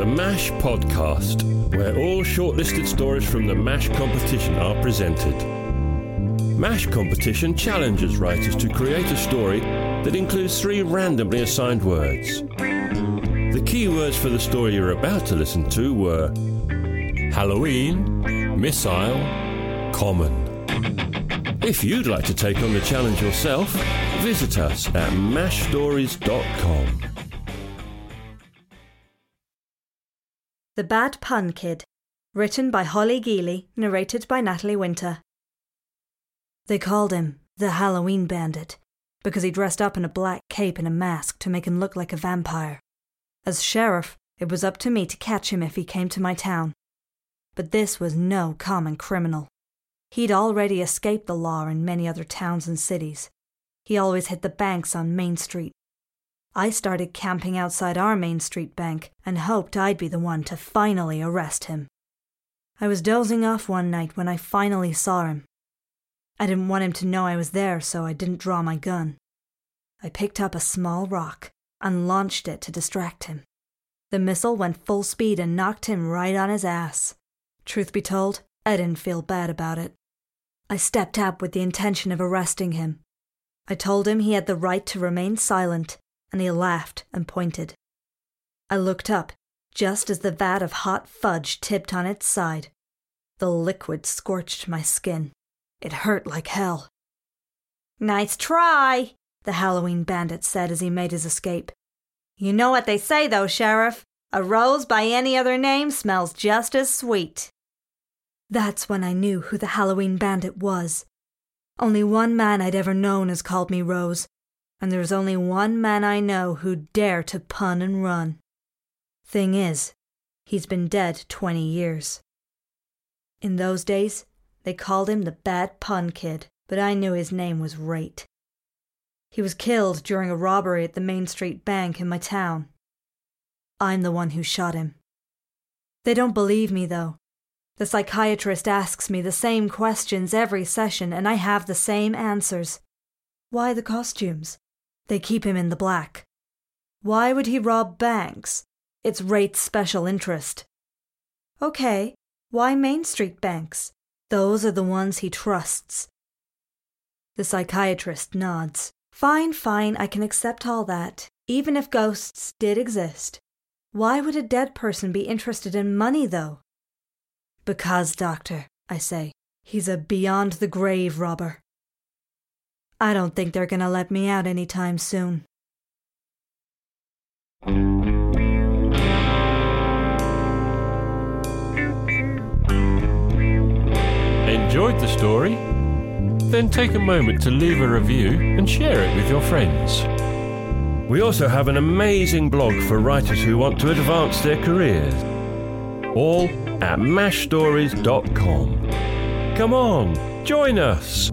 The MASH Podcast, where all shortlisted stories from the MASH competition are presented. MASH competition challenges writers to create a story that includes three randomly assigned words. The key words for the story you're about to listen to were Halloween, missile, common. If you'd like to take on the challenge yourself, visit us at mashstories.com. The Bad Pun Kid, written by Holly Geely, narrated by Natalie Winter. They called him the Halloween Bandit because he dressed up in a black cape and a mask to make him look like a vampire. As sheriff, it was up to me to catch him if he came to my town. But this was no common criminal. He'd already escaped the law in many other towns and cities. He always hit the banks on Main Street. I started camping outside our Main Street bank and hoped I'd be the one to finally arrest him. I was dozing off one night when I finally saw him. I didn't want him to know I was there, so I didn't draw my gun. I picked up a small rock and launched it to distract him. The missile went full speed and knocked him right on his ass. Truth be told, I didn't feel bad about it. I stepped up with the intention of arresting him. I told him he had the right to remain silent, and he laughed and pointed. I looked up, just as the vat of hot fudge tipped on its side. The liquid scorched my skin. It hurt like hell. "Nice try," the Halloween Bandit said as he made his escape. "You know what they say, though, Sheriff. A rose by any other name smells just as sweet." That's when I knew who the Halloween Bandit was. Only one man I'd ever known has called me Rose, and there's only one man I know who'd dare to pun and run. Thing is, he's been dead 20 years. In those days, they called him the Bad Pun Kid, but I knew his name was Rate. He was killed during a robbery at the Main Street Bank in my town. I'm the one who shot him. They don't believe me, though. The psychiatrist asks me the same questions every session, and I have the same answers. Why the costumes? They keep him in the black. Why would he rob banks? It's Rate's special interest. Okay, why Main Street banks? Those are the ones he trusts. The psychiatrist nods. Fine, I can accept all that, even if ghosts did exist. Why would a dead person be interested in money, though? "Because, Doctor," I say, "he's a beyond-the-grave robber." I don't think they're gonna let me out anytime soon. Enjoyed the story? Then take a moment to leave a review and share it with your friends. We also have an amazing blog for writers who want to advance their careers. All at mashstories.com. Come on, join us!